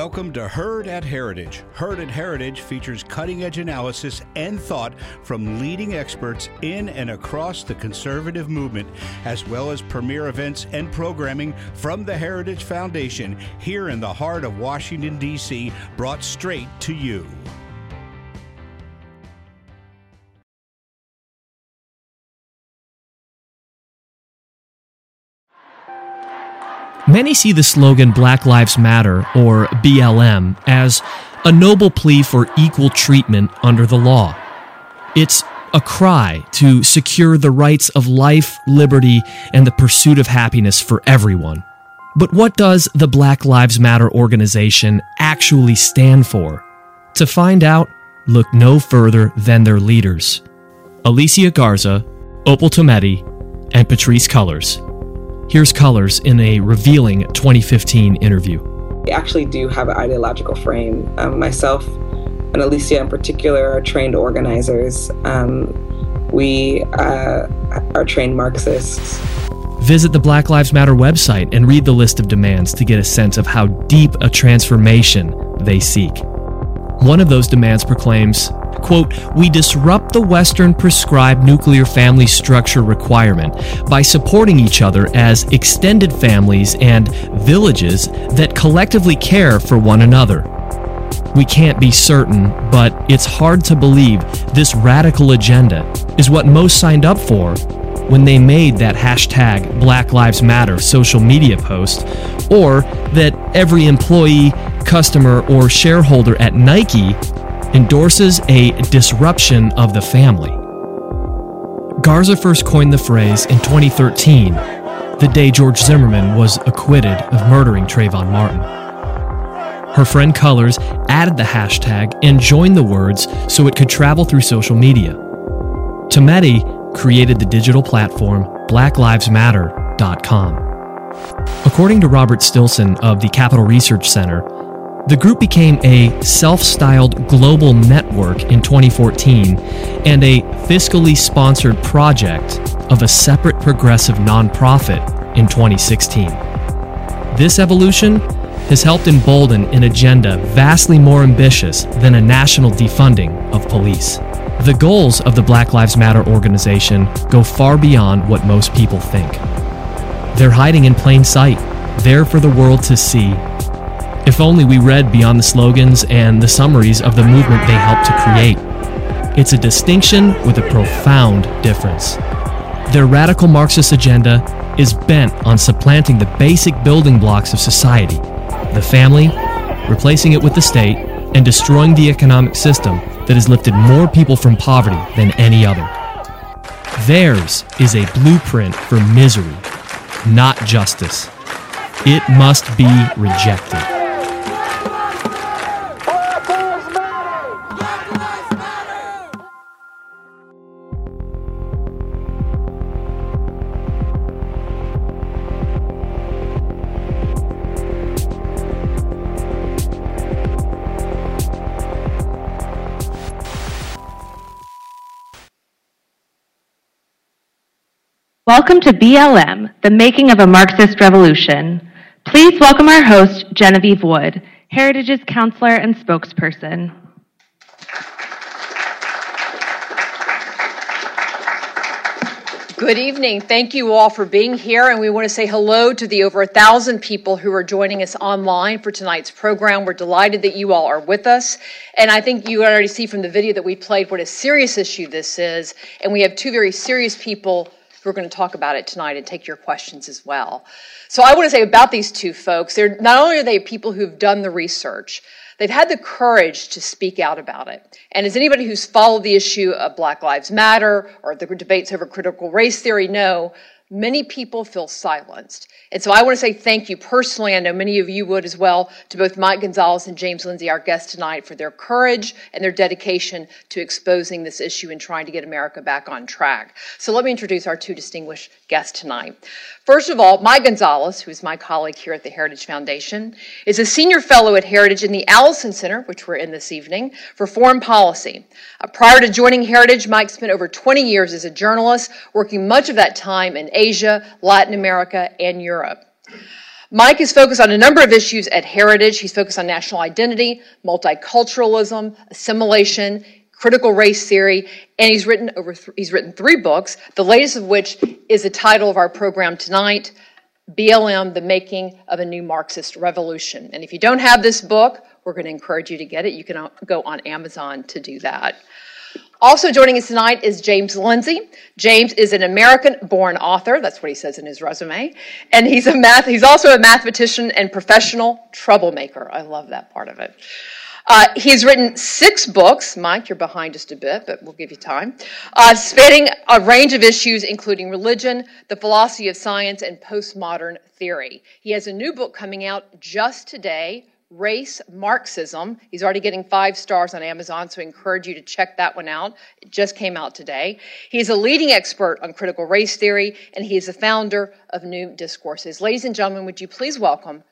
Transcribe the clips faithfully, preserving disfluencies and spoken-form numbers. Welcome to Heard at Heritage. Heard at Heritage features cutting-edge analysis and thought from leading experts in and across the conservative movement, as well as premier events and programming from the Heritage Foundation here in the heart of Washington, D C, brought straight to you. Many see the slogan Black Lives Matter, or B L M, as a noble plea for equal treatment under the law. It's a cry to secure the rights of life, liberty, and the pursuit of happiness for everyone. But what does the Black Lives Matter organization actually stand for? To find out, look no further than their leaders, Alicia Garza, Opal Tometi, and Patrisse Cullors. Here's Cullors in a revealing twenty fifteen interview. We actually do have an ideological frame. Um, myself and Alicia in particular are trained organizers. Um, we uh, are trained Marxists. Visit the Black Lives Matter website and read the list of demands to get a sense of how deep a transformation they seek. One of those demands proclaims, quote, "We disrupt the Western prescribed nuclear family structure requirement by supporting each other as extended families and villages that collectively care for one another. We can't be certain, but it's hard to believe this radical agenda is what most signed up for when they made that hashtag Black Lives Matter social media post, or that every employee, customer, or shareholder at Nike endorses a disruption of the family." Garza first coined the phrase in twenty thirteen, the day George Zimmerman was acquitted of murdering Trayvon Martin. Her friend Cullors added the hashtag and joined the words so it could travel through social media. Tometi created the digital platform black lives matter dot com. According to Robert Stilson of the Capital Research Center, the group became a self-styled global network in twenty fourteen and a fiscally sponsored project of a separate progressive nonprofit in twenty sixteen. This evolution has helped embolden an agenda vastly more ambitious than a national defunding of police. The goals of the Black Lives Matter organization go far beyond what most people think. They're hiding in plain sight, there for the world to see. If only we read beyond the slogans and the summaries of the movement they helped to create. It's a distinction with a profound difference. Their radical Marxist agenda is bent on supplanting the basic building blocks of society, the family, replacing it with the state, and destroying the economic system that has lifted more people from poverty than any other. Theirs is a blueprint for misery, not justice. It must be rejected. Welcome to B L M, the making of a Marxist revolution. Please welcome our host, Genevieve Wood, Heritage's counselor and spokesperson. Good evening. Thank you all for being here, and we want to say hello to the over a thousand people who are joining us online for tonight's program. We're delighted that you all are with us, and I think you already see from the video that we played what a serious issue this is, and we have two very serious people we're going to talk about it tonight and take your questions as well. So I want to say about these two folks, they're not only are they people who've done the research, they've had the courage to speak out about it. And as anybody who's followed the issue of Black Lives Matter or the debates over critical race theory know, many people feel silenced. And so I want to say thank you personally, I know many of you would as well, to both Mike Gonzalez and James Lindsay, our guests tonight, for their courage and their dedication to exposing this issue and trying to get America back on track. So let me introduce our two distinguished guests tonight. First of all, Mike Gonzalez, who is my colleague here at the Heritage Foundation, is a senior fellow at Heritage in the Allison Center, which we're in this evening, for foreign policy. Uh, prior to joining Heritage, Mike spent over twenty years as a journalist, working much of that time in Asia, Latin America, and Europe. Mike is focused on a number of issues at Heritage. He's focused on national identity, multiculturalism, assimilation, critical race theory, and he's written over th he's written three books, the latest of which is the title of our program tonight, B L M: The Making of a New Marxist Revolution. And if you don't have this book, we're going to encourage you to get it. You can go on Amazon to do that. Also joining us tonight is James Lindsay. James is an American-born author. That's what he says in his resume. And he's, a math, he's also a mathematician and professional troublemaker. I love that part of it. Uh, he's written six books. Mike, you're behind just a bit, but we'll give you time. Uh, spanning a range of issues, including religion, the philosophy of science, and postmodern theory. He has a new book coming out just today, Race Marxism. He's already getting five stars on Amazon, so I encourage you to check that one out. It just came out today. He is a leading expert on critical race theory, and he is the founder of New Discourses. Ladies and gentlemen, would you please welcome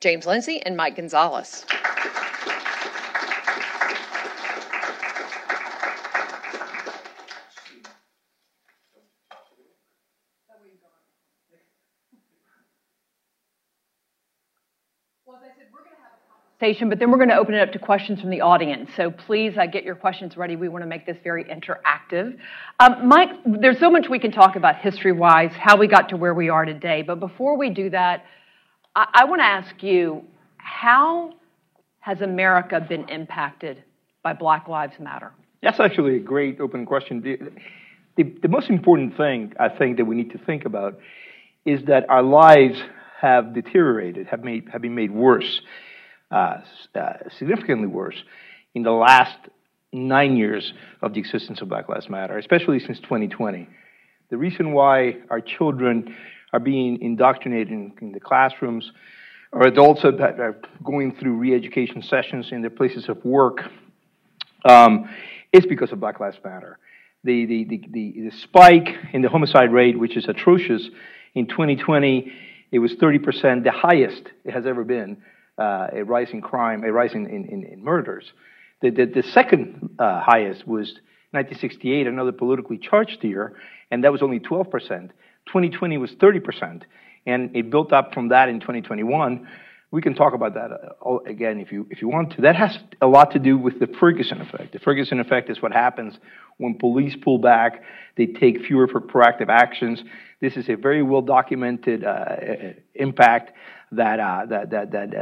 James Lindsay and Mike Gonzalez. But then we're going to open it up to questions from the audience. So please uh, get your questions ready. We want to make this very interactive. Um, Mike, there's so much we can talk about history-wise, how we got to where we are today. But before we do that, I, I want to ask you, how has America been impacted by Black Lives Matter? That's actually a great open question. The, the, the most important thing, I think, that we need to think about is that our lives have deteriorated, have, made, have been made worse. Uh, uh, significantly worse in the last nine years of the existence of Black Lives Matter, especially since twenty twenty. The reason why our children are being indoctrinated in, in the classrooms, or adults that are going through re-education sessions in their places of work, um, is because of Black Lives Matter. The, the, the, the, the spike in the homicide rate, which is atrocious, in twenty twenty, it was thirty percent, the highest it has ever been. Uh, a rise in crime, a rise in, in, in, in murders. The, the, the second uh, highest was nineteen sixty-eight, another politically charged year, and that was only twelve percent. twenty twenty was thirty percent, and it built up from that in twenty twenty-one. We can talk about that uh, again if you, if you want to. That has a lot to do with the Ferguson effect. The Ferguson effect is what happens when police pull back. They take fewer for proactive actions. This is a very well-documented uh, impact. That, uh, that that that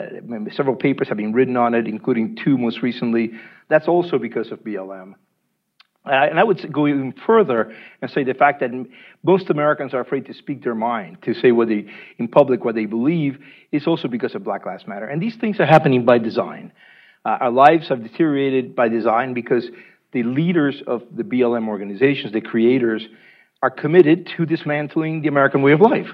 uh, several papers have been written on it, including two most recently. That's also because of B L M. And I, and I would go even further and say the fact that most Americans are afraid to speak their mind, to say what they in public what they believe, is also because of Black Lives Matter. And these things are happening by design. Uh, our lives have deteriorated by design because the leaders of the B L M organizations, the creators, are committed to dismantling the American way of life.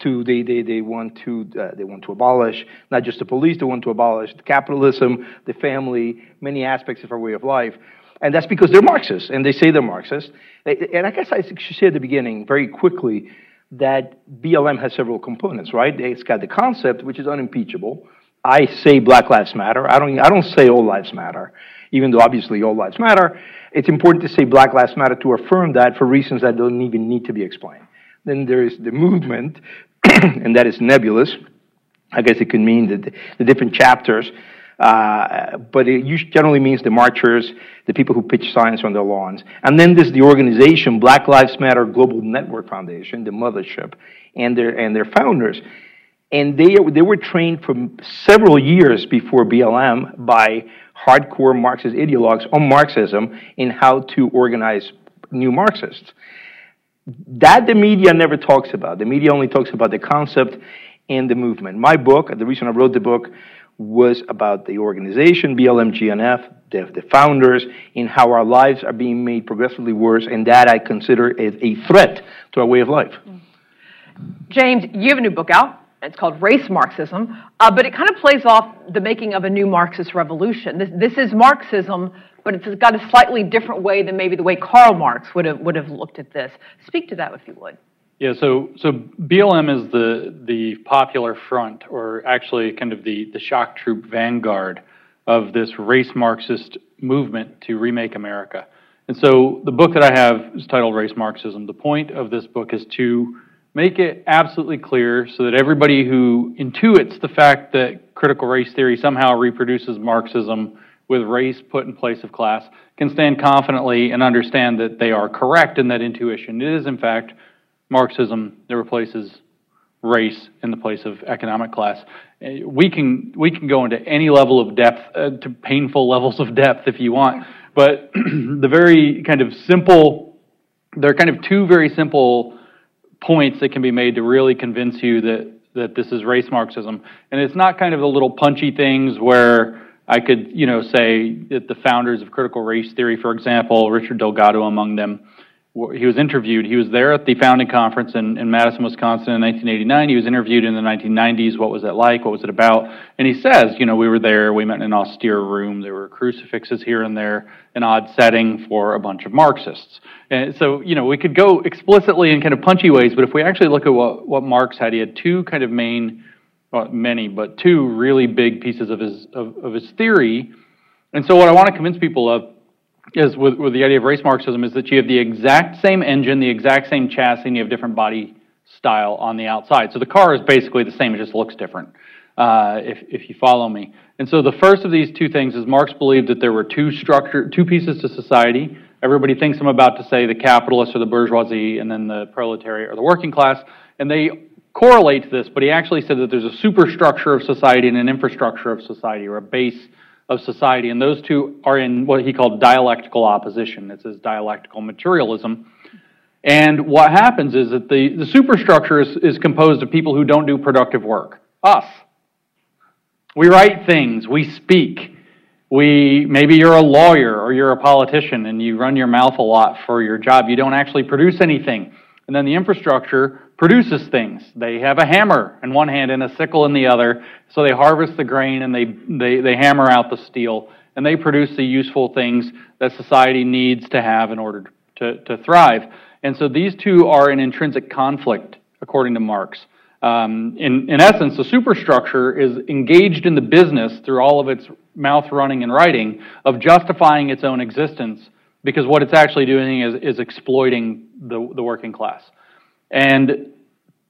To they, they, they want to uh, they want to abolish not just the police, they want to abolish the capitalism, the family, many aspects of our way of life, and that's because they're Marxists and they say they're Marxists. And I guess I should say at the beginning very quickly that B L M has several components, right? It's got the concept which is unimpeachable. I say Black Lives Matter. I don't I don't say all lives matter, even though obviously all lives matter. It's important to say Black Lives Matter to affirm that for reasons that don't even need to be explained. Then there is the movement, and that is nebulous. I guess it could mean the, the different chapters, uh, but it generally means the marchers, the people who pitch signs on their lawns. And then there's the organization, Black Lives Matter Global Network Foundation, the mothership, and their, and their founders. And they, they were trained for several years before B L M by hardcore Marxist ideologues on Marxism in how to organize new Marxists. That the media never talks about. The media only talks about the concept and the movement. My book, the reason I wrote the book, was about the organization, B L M G N F, the, the founders, and how our lives are being made progressively worse, and that I consider as a threat to our way of life. James, you have a new book out. It's called Race Marxism, uh, but it kind of plays off the making of a new Marxist revolution. This, this is Marxism, but it's got a slightly different way than maybe the way Karl Marx would have would have looked at this. Speak to that if you would. Yeah. So so B L M is the the popular front, or actually kind of the the shock troop vanguard of this race Marxist movement to remake America. And so the book that I have is titled Race Marxism. The point of this book is to make it absolutely clear so that everybody who intuits the fact that critical race theory somehow reproduces Marxism with race put in place of class can stand confidently and understand that they are correct in that intuition. It is, in fact, Marxism that replaces race in the place of economic class. We can, we can go into any level of depth, uh, to painful levels of depth if you want, but the very kind of simple, there are kind of two very simple points that can be made to really convince you that, that this is race Marxism. And it's not kind of the little punchy things where I could, you know, say that the founders of critical race theory, for example, Richard Delgado among them, he was interviewed. He was there at the founding conference in, in Madison, Wisconsin in nineteen eighty-nine. He was interviewed in the nineteen nineties. What was it like? What was it about? And he says, you know, we were there. We met in an austere room. There were crucifixes here and there, an odd setting for a bunch of Marxists. And so, you know, we could go explicitly in kind of punchy ways, but if we actually look at what, what Marx had, he had two kind of main, well, many, but two really big pieces of his, of, of his theory. And so what I want to convince people of is with, with the idea of race Marxism is that you have the exact same engine, the exact same chassis, and you have different body style on the outside. So the car is basically the same, it just looks different, uh, if, if you follow me. And so the first of these two things is Marx believed that there were two structure, two pieces to society. Everybody thinks I'm about to say the capitalists or the bourgeoisie, and then the proletariat or the working class, and they correlate to this, but he actually said that there's a superstructure of society and an infrastructure of society, or a base of society, and those two are in what he called dialectical opposition. It's his dialectical materialism. And what happens is that the, the superstructure is, is composed of people who don't do productive work. Us. We write things. We speak. We, maybe you're a lawyer or you're a politician and you run your mouth a lot for your job. You don't actually produce anything. And then the infrastructure produces things. They have a hammer in one hand and a sickle in the other, so they harvest the grain and they, they, they hammer out the steel, and they produce the useful things that society needs to have in order to, to thrive. And so these two are in intrinsic conflict, according to Marx. Um, in, in essence, the superstructure is engaged in the business through all of its mouth running and writing of justifying its own existence, because what it's actually doing is, is exploiting the, the working class. And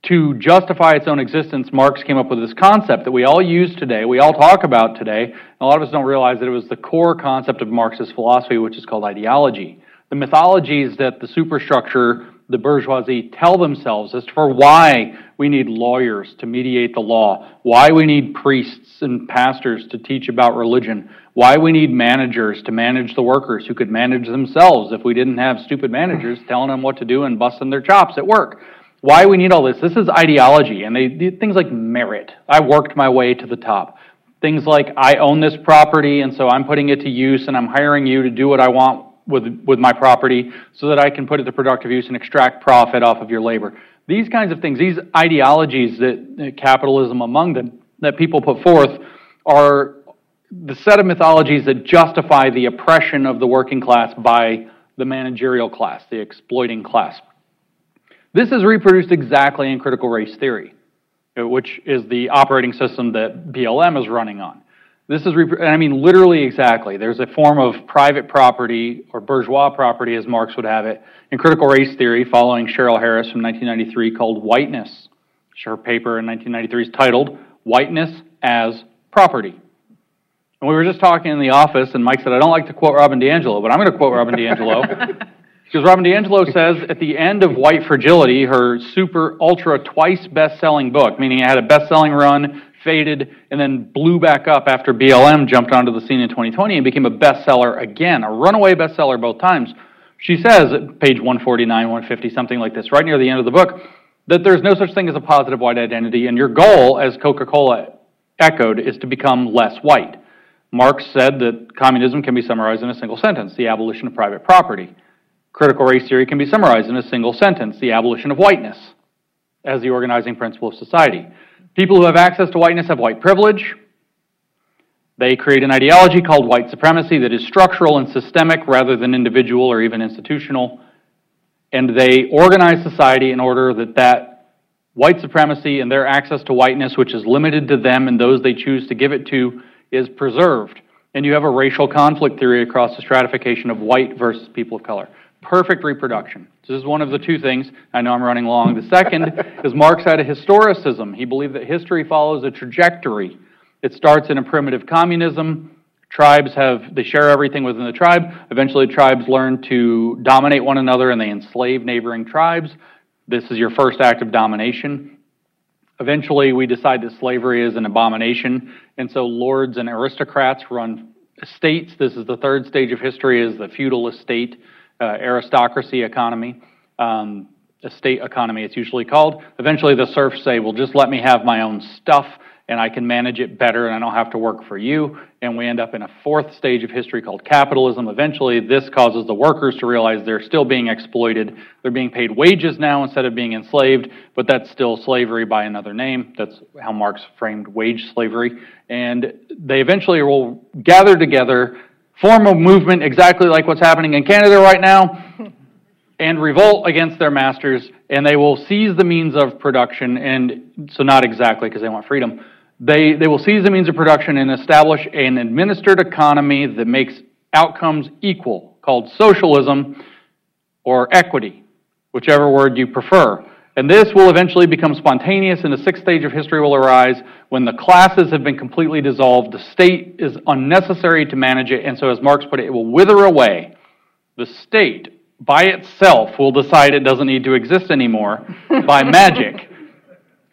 to justify its own existence, Marx came up with this concept that we all use today, we all talk about today, and a lot of us don't realize that it was the core concept of Marx's philosophy, which is called ideology. The mythologies that the superstructure, the bourgeoisie, tell themselves as for why we need lawyers to mediate the law, why we need priests and pastors to teach about religion, why we need managers to manage the workers who could manage themselves if we didn't have stupid managers telling them what to do and busting their chops at work. Why we need all this. This is ideology. And they do things like merit. I worked my way to the top. Things like I own this property and so I'm putting it to use and I'm hiring you to do what I want with, with my property so that I can put it to productive use and extract profit off of your labor. These kinds of things, these ideologies that, that capitalism among them, that people put forth are the set of mythologies that justify the oppression of the working class by the managerial class, the exploiting class. This is reproduced exactly in critical race theory, which is the operating system that B L M is running on. This is, and I mean literally exactly. There's a form of private property or bourgeois property, as Marx would have it, in critical race theory following Cheryl Harris from nineteen ninety-three called Whiteness. Her paper in nineteen ninety-three is titled Whiteness as Property. And we were just talking in the office, and Mike said, I don't like to quote Robin D'Angelo, but I'm going to quote Robin D'Angelo. Because Robin D'Angelo says, at the end of White Fragility, her super, ultra, twice best-selling book, meaning it had a best-selling run, faded, and then blew back up after B L M jumped onto the scene in twenty twenty and became a bestseller again, a runaway bestseller both times. She says, at page one forty-nine, one fifty, something like this, right near the end of the book, that there's no such thing as a positive white identity, and your goal, as Coca-Cola echoed, is to become less white. Marx said that communism can be summarized in a single sentence, the abolition of private property. Critical race theory can be summarized in a single sentence, the abolition of whiteness as the organizing principle of society. People who have access to whiteness have white privilege. They create an ideology called white supremacy that is structural and systemic rather than individual or even institutional. And they organize society in order that that white supremacy and their access to whiteness, which is limited to them and those they choose to give it to, is preserved. And you have a racial conflict theory across the stratification of white versus people of color. perfect reproduction. This is one of the two things. I know I'm running long. The second is Marx had a historicism. He believed that history follows a trajectory. It starts in a primitive communism. Tribes have, they share everything within the tribe. Eventually tribes learn to dominate one another and they enslave neighboring tribes. This is your first act of domination. Eventually we decide that slavery is an abomination, and so lords and aristocrats run estates. This is the third stage of history, is the feudal estate, uh, aristocracy economy, um, estate economy it's usually called. Eventually the serfs say, well, just let me have my own stuff and I can manage it better and I don't have to work for you. And we end up in a fourth stage of history called capitalism. Eventually this causes the workers to realize they're still being exploited. They're being paid wages now instead of being enslaved, but that's still slavery by another name. That's how Marx framed wage slavery. And they eventually will gather together, form a movement exactly like what's happening in Canada right now, and revolt against their masters, and they will seize the means of production, and so not exactly because they want freedom. They, they will seize the means of production and establish an administered economy that makes outcomes equal, called socialism or equity, whichever word you prefer. And this will eventually become spontaneous, and the sixth stage of history will arise when the classes have been completely dissolved. The state is unnecessary to manage it, and so as Marx put it, it will wither away. The state by itself will decide it doesn't need to exist anymore by magic,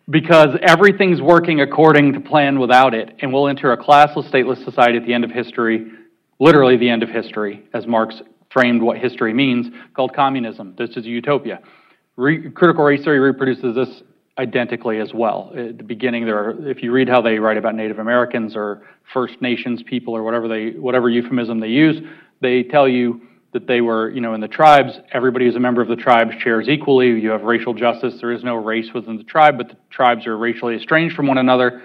because everything's working according to plan without it, and we'll enter a classless, stateless society at the end of history, literally the end of history, as Marx framed what history means, called communism. This is utopia. Re- critical race theory reproduces this identically as well. At the beginning, there are, if you read how they write about Native Americans or First Nations people or whatever they, whatever euphemism they use, they tell you that they were, you know, in the tribes, everybody who's a member of the tribe shares equally. You have racial justice. There is no race within the tribe, but the tribes are racially estranged from one another.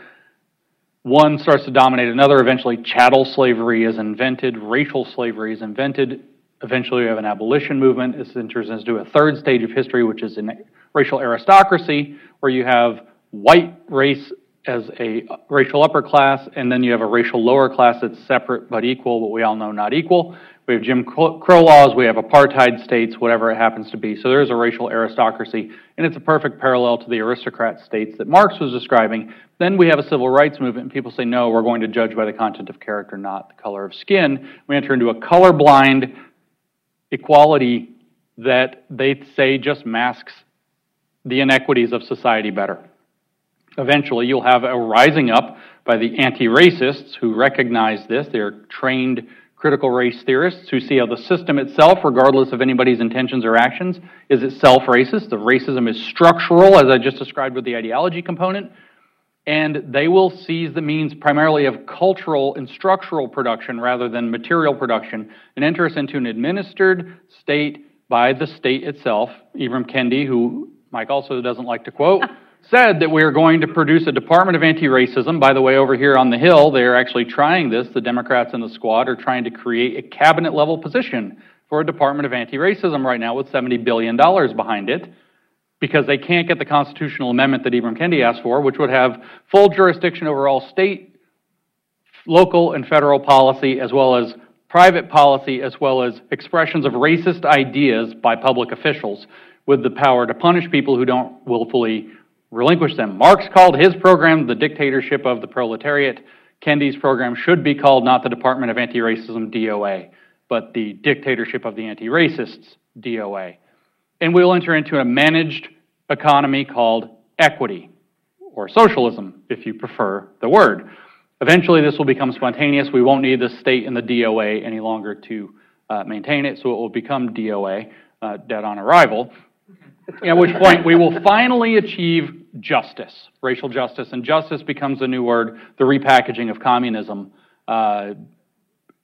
One starts to dominate another. Eventually, chattel slavery is invented. Racial slavery is invented. Eventually, you have an abolition movement. This enters into a third stage of history, which is in racial aristocracy, where you have white race as a racial upper class, and then you have a racial lower class that's separate but equal, but we all know not equal. We have Jim Crow laws, we have apartheid states, whatever it happens to be. So there is a racial aristocracy, and it's a perfect parallel to the aristocrat states that Marx was describing. Then we have a civil rights movement, and people say, no, we're going to judge by the content of character, not the color of skin. We enter into a colorblind equality that they say just masks the inequities of society better. Eventually, you'll have a rising up by the anti-racists who recognize this. They're trained critical race theorists who see how the system itself, regardless of anybody's intentions or actions, is itself racist. The racism is structural, as I just described with the ideology component. And they will seize the means primarily of cultural and structural production rather than material production, and enter us into an administered state by the state itself. Ibram Kendi, who Mike also doesn't like to quote, said that we are going to produce a Department of Anti-Racism. By the way, over here on the Hill, they are actually trying this. The Democrats in the squad are trying to create a cabinet-level position for a Department of Anti-Racism right now with seventy billion dollars behind it, because they can't get the constitutional amendment that Ibram Kendi asked for, which would have full jurisdiction over all state, local, and federal policy, as well as private policy, as well as expressions of racist ideas by public officials, with the power to punish people who don't willfully relinquish them. Marx called his program the dictatorship of the proletariat. Kendi's program should be called not the Department of Anti-Racism, D O A, but the dictatorship of the anti-racists, D O A. And we'll enter into a managed economy called equity, or socialism, if you prefer the word. Eventually, this will become spontaneous. We won't need the state and the D O A any longer to uh, maintain it, so it will become D O A, uh, dead on arrival. At which point we will finally achieve justice, racial justice, and justice becomes the new word, the repackaging of communism. Uh,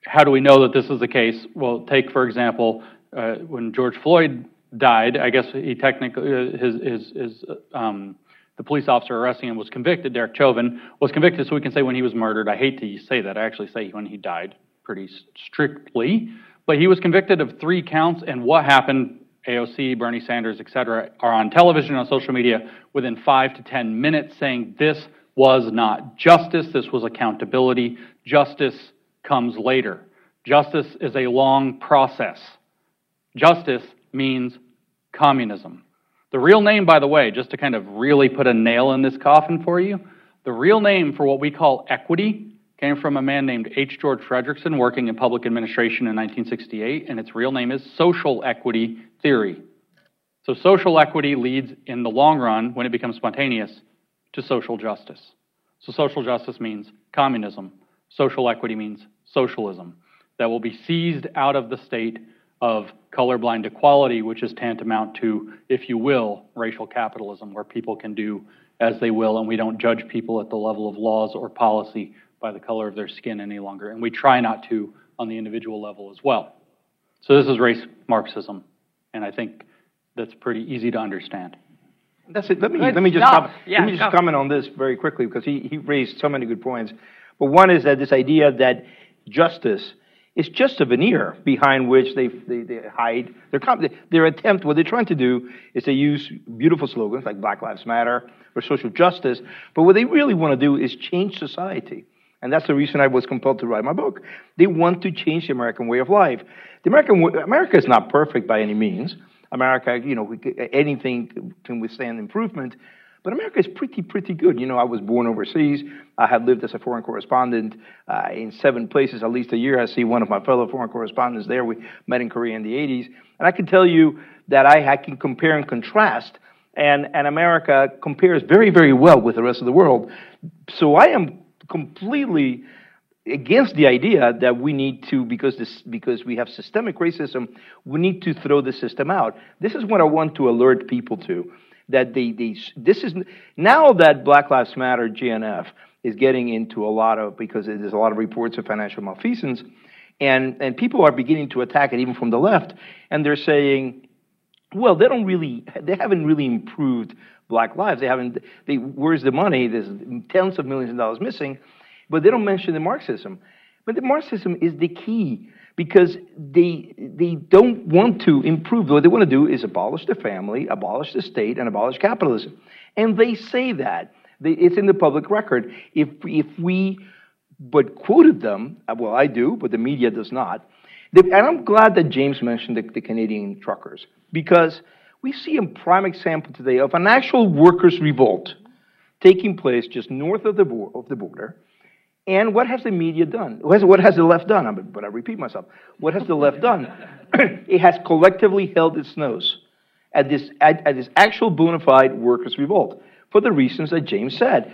how do we know that this is the case? Well, take, for example, uh, when George Floyd died, I guess he technically, uh, his, his, his um, the police officer arresting him was convicted, Derek Chauvin was convicted, so we can say when he was murdered. I hate to say that, I actually say when he died pretty strictly, but he was convicted of three counts, and what happened? A O C, Bernie Sanders, et cetera, are on television, on social media, within five to ten minutes saying this was not justice, this was accountability. Justice comes later. Justice is a long process. Justice means communism. The real name, by the way, just to kind of really put a nail in this coffin for you, the real name for what we call equity came from a man named H. George Fredrickson working in public administration in nineteen sixty-eight, and its real name is social equity theory. So social equity leads in the long run, when it becomes spontaneous, to social justice. So social justice means communism. Social equity means socialism that will be seized out of the state of colorblind equality, which is tantamount to, if you will, racial capitalism, where people can do as they will, and we don't judge people at the level of laws or policy by the color of their skin any longer, and we try not to on the individual level as well. So this is race Marxism, and I think that's pretty easy to understand. That's it. Let me, let me just, no. yeah, let me just no. comment on this very quickly, because he, he raised so many good points. But one is that this idea that justice is just a veneer behind which they, they, they hide their, their attempt. What they're trying to do is they use beautiful slogans like Black Lives Matter or social justice, but what they really want to do is change society. And that's the reason I was compelled to write my book. They want to change the American way of life. The American America is not perfect by any means. America, you know, anything can withstand improvement. But America is pretty, pretty good. You know, I was born overseas. I have lived as a foreign correspondent uh, in seven places at least a year. I see one of my fellow foreign correspondents there. We met in Korea in the eighties. And I can tell you that I, I can compare and contrast. And, and America compares very, very well with the rest of the world. So I am completely against the idea that we need to, because this, because we have systemic racism, we need to throw the system out. This is what I want to alert people to, that they, they this is now that Black Lives Matter, G N F, is getting into a lot of, because there's a lot of reports of financial malfeasance, and and people are beginning to attack it even from the left, and they're saying, well, they don't really, they haven't really improved Black lives. They haven't. They, where's the money? There's tens of millions of dollars missing, but they don't mention the Marxism. But the Marxism is the key, because they they don't want to improve. What they want to do is abolish the family, abolish the state, and abolish capitalism. And they say that they, it's in the public record. If if we, but quoted them. Well, I do, but the media does not. The, and I'm glad that James mentioned the, the Canadian truckers, because we see a prime example today of an actual workers' revolt taking place just north of the, bo of the border. And what has the media done? What has, what has the left done? I mean, but I repeat myself. What has the left done? It has collectively held its nose at this, at, at this actual bona fide workers' revolt for the reasons that James said.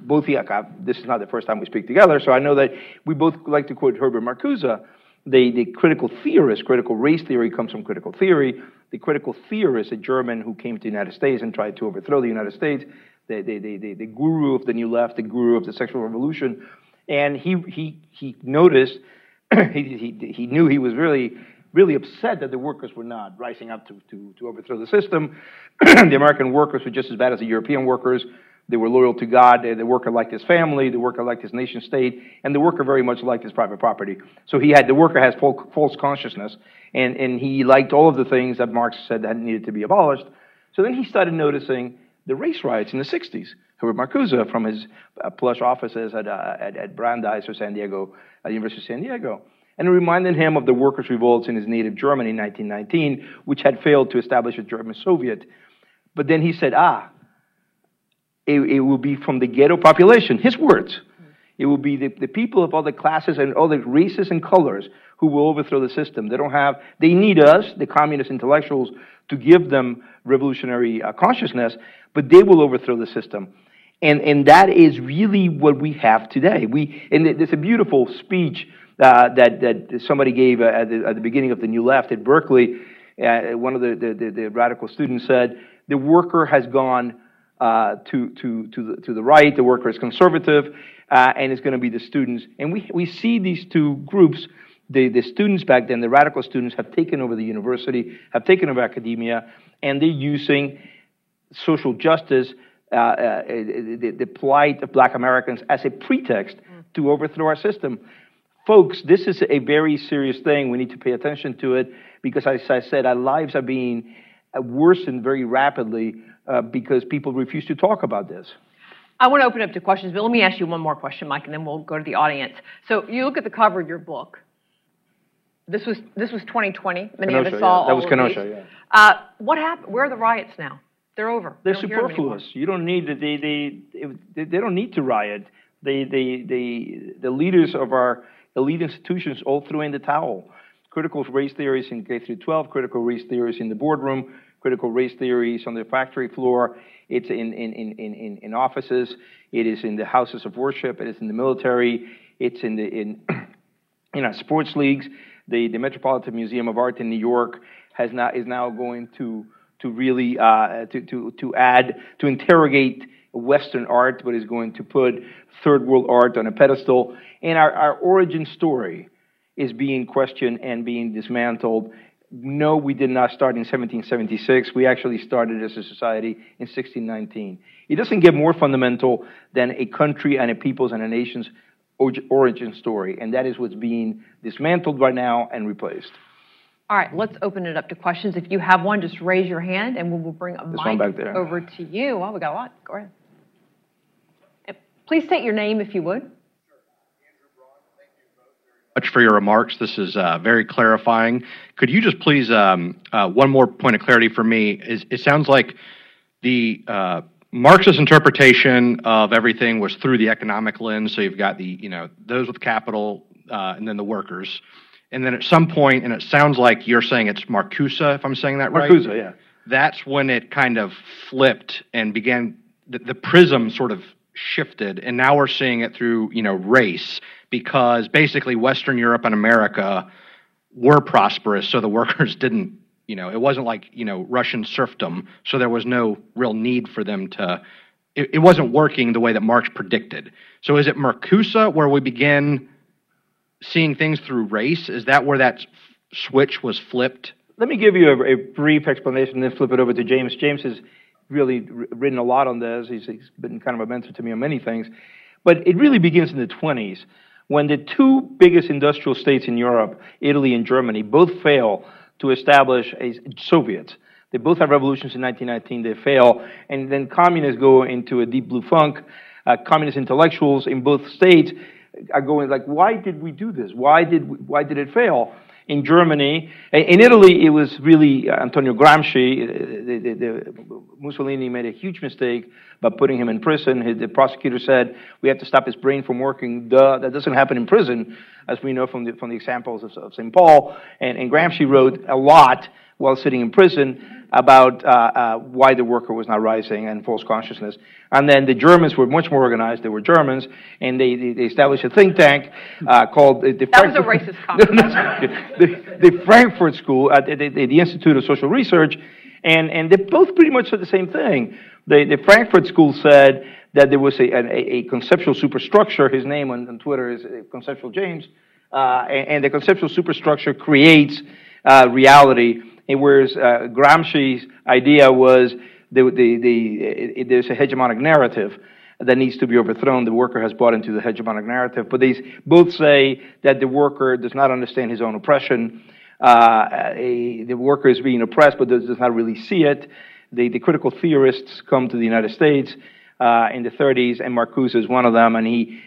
Both, this is not the first time we speak together, so I know that we both like to quote Herbert Marcuse. The, the critical theorist, critical race theory comes from critical theory. The critical theorist, a German who came to the United States and tried to overthrow the United States, the, the, the, the, the guru of the new left, the guru of the sexual revolution. And he, he, he noticed, he, he, he knew he was really, really upset that the workers were not rising up to, to, to overthrow the system. The American workers were just as bad as the European workers. They were loyal to God. The worker liked his family. The worker liked his nation state. And the worker very much liked his private property. So he had, the worker has false consciousness. And, and he liked all of the things that Marx said that needed to be abolished. So then he started noticing the race riots in the sixties. Herbert Marcuse, from his uh, plush offices at, uh, at, at Brandeis or San Diego, at the University of San Diego. And it reminded him of the workers' revolts in his native Germany in nineteen nineteen, which had failed to establish a German Soviet. But then he said, ah, It, it will be from the ghetto population, his words. It will be the, the people of other classes and other races and colors who will overthrow the system. They don't have, they need us, the communist intellectuals, to give them revolutionary uh, consciousness, but they will overthrow the system. And, and that is really what we have today. We, and there's a beautiful speech uh, that, that somebody gave uh, at, the, at the beginning of the New Left at Berkeley. Uh, one of the, the, the, the radical students said, the worker has gone Uh, to, to, to, the, to the right, the worker is conservative, uh, and it's going to be the students. And we, we see these two groups, the, the students back then, the radical students, have taken over the university, have taken over academia, and they're using social justice, uh, uh, the, the plight of Black Americans, as a pretext mm. to overthrow our system. Folks, this is a very serious thing. We need to pay attention to it, because, as I said, our lives are being worsened very rapidly Uh, because people refuse to talk about this. I want to open up to questions, but let me ask you one more question, Mike, and then we'll go to the audience. So you look at the cover of your book. This was this was twenty twenty. Many Kenosha, of us saw. Yeah. That all was Kenosha. These. Yeah. Uh, what happened? Where are the riots now? They're over. They're superfluous. You don't need the, they, they they they don't need to riot. They they they the leaders of our elite institutions all threw in the towel. Critical race theories in K through twelve. Critical race theories in the boardroom. Critical race theories on the factory floor. It's in in in in in offices. It is in the houses of worship. It is in the military. It's in the in you know sports leagues. The, the Metropolitan Museum of Art in New York has now, is now going to to really uh, to, to to add to interrogate Western art, but is going to put third world art on a pedestal. And our, our origin story is being questioned and being dismantled. No, we did not start in seventeen seventy-six. We actually started as a society in sixteen nineteen. It doesn't get more fundamental than a country and a people's and a nation's origin story, and that is what's being dismantled right now and replaced. All right, let's open it up to questions. If you have one, just raise your hand, and we will bring a mic over to you. Well, we got a lot. Go ahead. And please state your name, if you would. Sure. Andrew Braun, thank you both very much for your remarks. This is uh, very clarifying. Could you just please um, uh, one more point of clarity for me? Is, it sounds like the uh, Marxist interpretation of everything was through the economic lens, so you've got the, you know, those with capital uh, and then the workers. And then at some point, and it sounds like you're saying it's Marcuse, if I'm saying that right. Marcuse, yeah. That's when it kind of flipped and began, the, the prism sort of shifted, and now we're seeing it through, you know, race, because basically Western Europe and America were prosperous, so the workers didn't. You know, it wasn't like, you know, Russian serfdom, so there was no real need for them to, it, it wasn't working the way that Marx predicted. So is it Marcuse where we begin seeing things through race? Is that where that switch was flipped? Let me give you a, a brief explanation and then flip it over to James. James has really written a lot on this. He's, he's been kind of a mentor to me on many things. But it really begins in the twenties when the two biggest industrial states in Europe, Italy and Germany, both fail to establish a Soviet. They both have revolutions in nineteen nineteen, they fail, and then communists go into a deep blue funk. Uh, communist intellectuals in both states are going like, why did we do this? Why did we, why did it fail? In Germany, in Italy, it was really Antonio Gramsci. The, the, the Mussolini made a huge mistake by putting him in prison. The prosecutor said, we have to stop his brain from working. Duh, that doesn't happen in prison, as we know from the, from the examples of, of Saint Paul. And, and Gramsci wrote a lot while sitting in prison about uh, uh, why the worker was not rising and false consciousness. And then the Germans were much more organized. They were Germans, and they, they, they established a think tank uh, called the, the that Frankfurt, was a racist comment. the, the, the Frankfurt School at the, the, the Institute of Social Research, and, and they both pretty much said the same thing. The, the Frankfurt School said that there was a, a, a conceptual superstructure. His name on, on Twitter is Conceptual James, uh, and, and the conceptual superstructure creates uh, reality. And whereas uh, Gramsci's idea was the, the, the, it, it, there's a hegemonic narrative that needs to be overthrown. The worker has bought into the hegemonic narrative. But they both say that the worker does not understand his own oppression. Uh, a, the worker is being oppressed but does, does not really see it. The, the critical theorists come to the United States uh, in the thirties, and Marcuse is one of them. And he...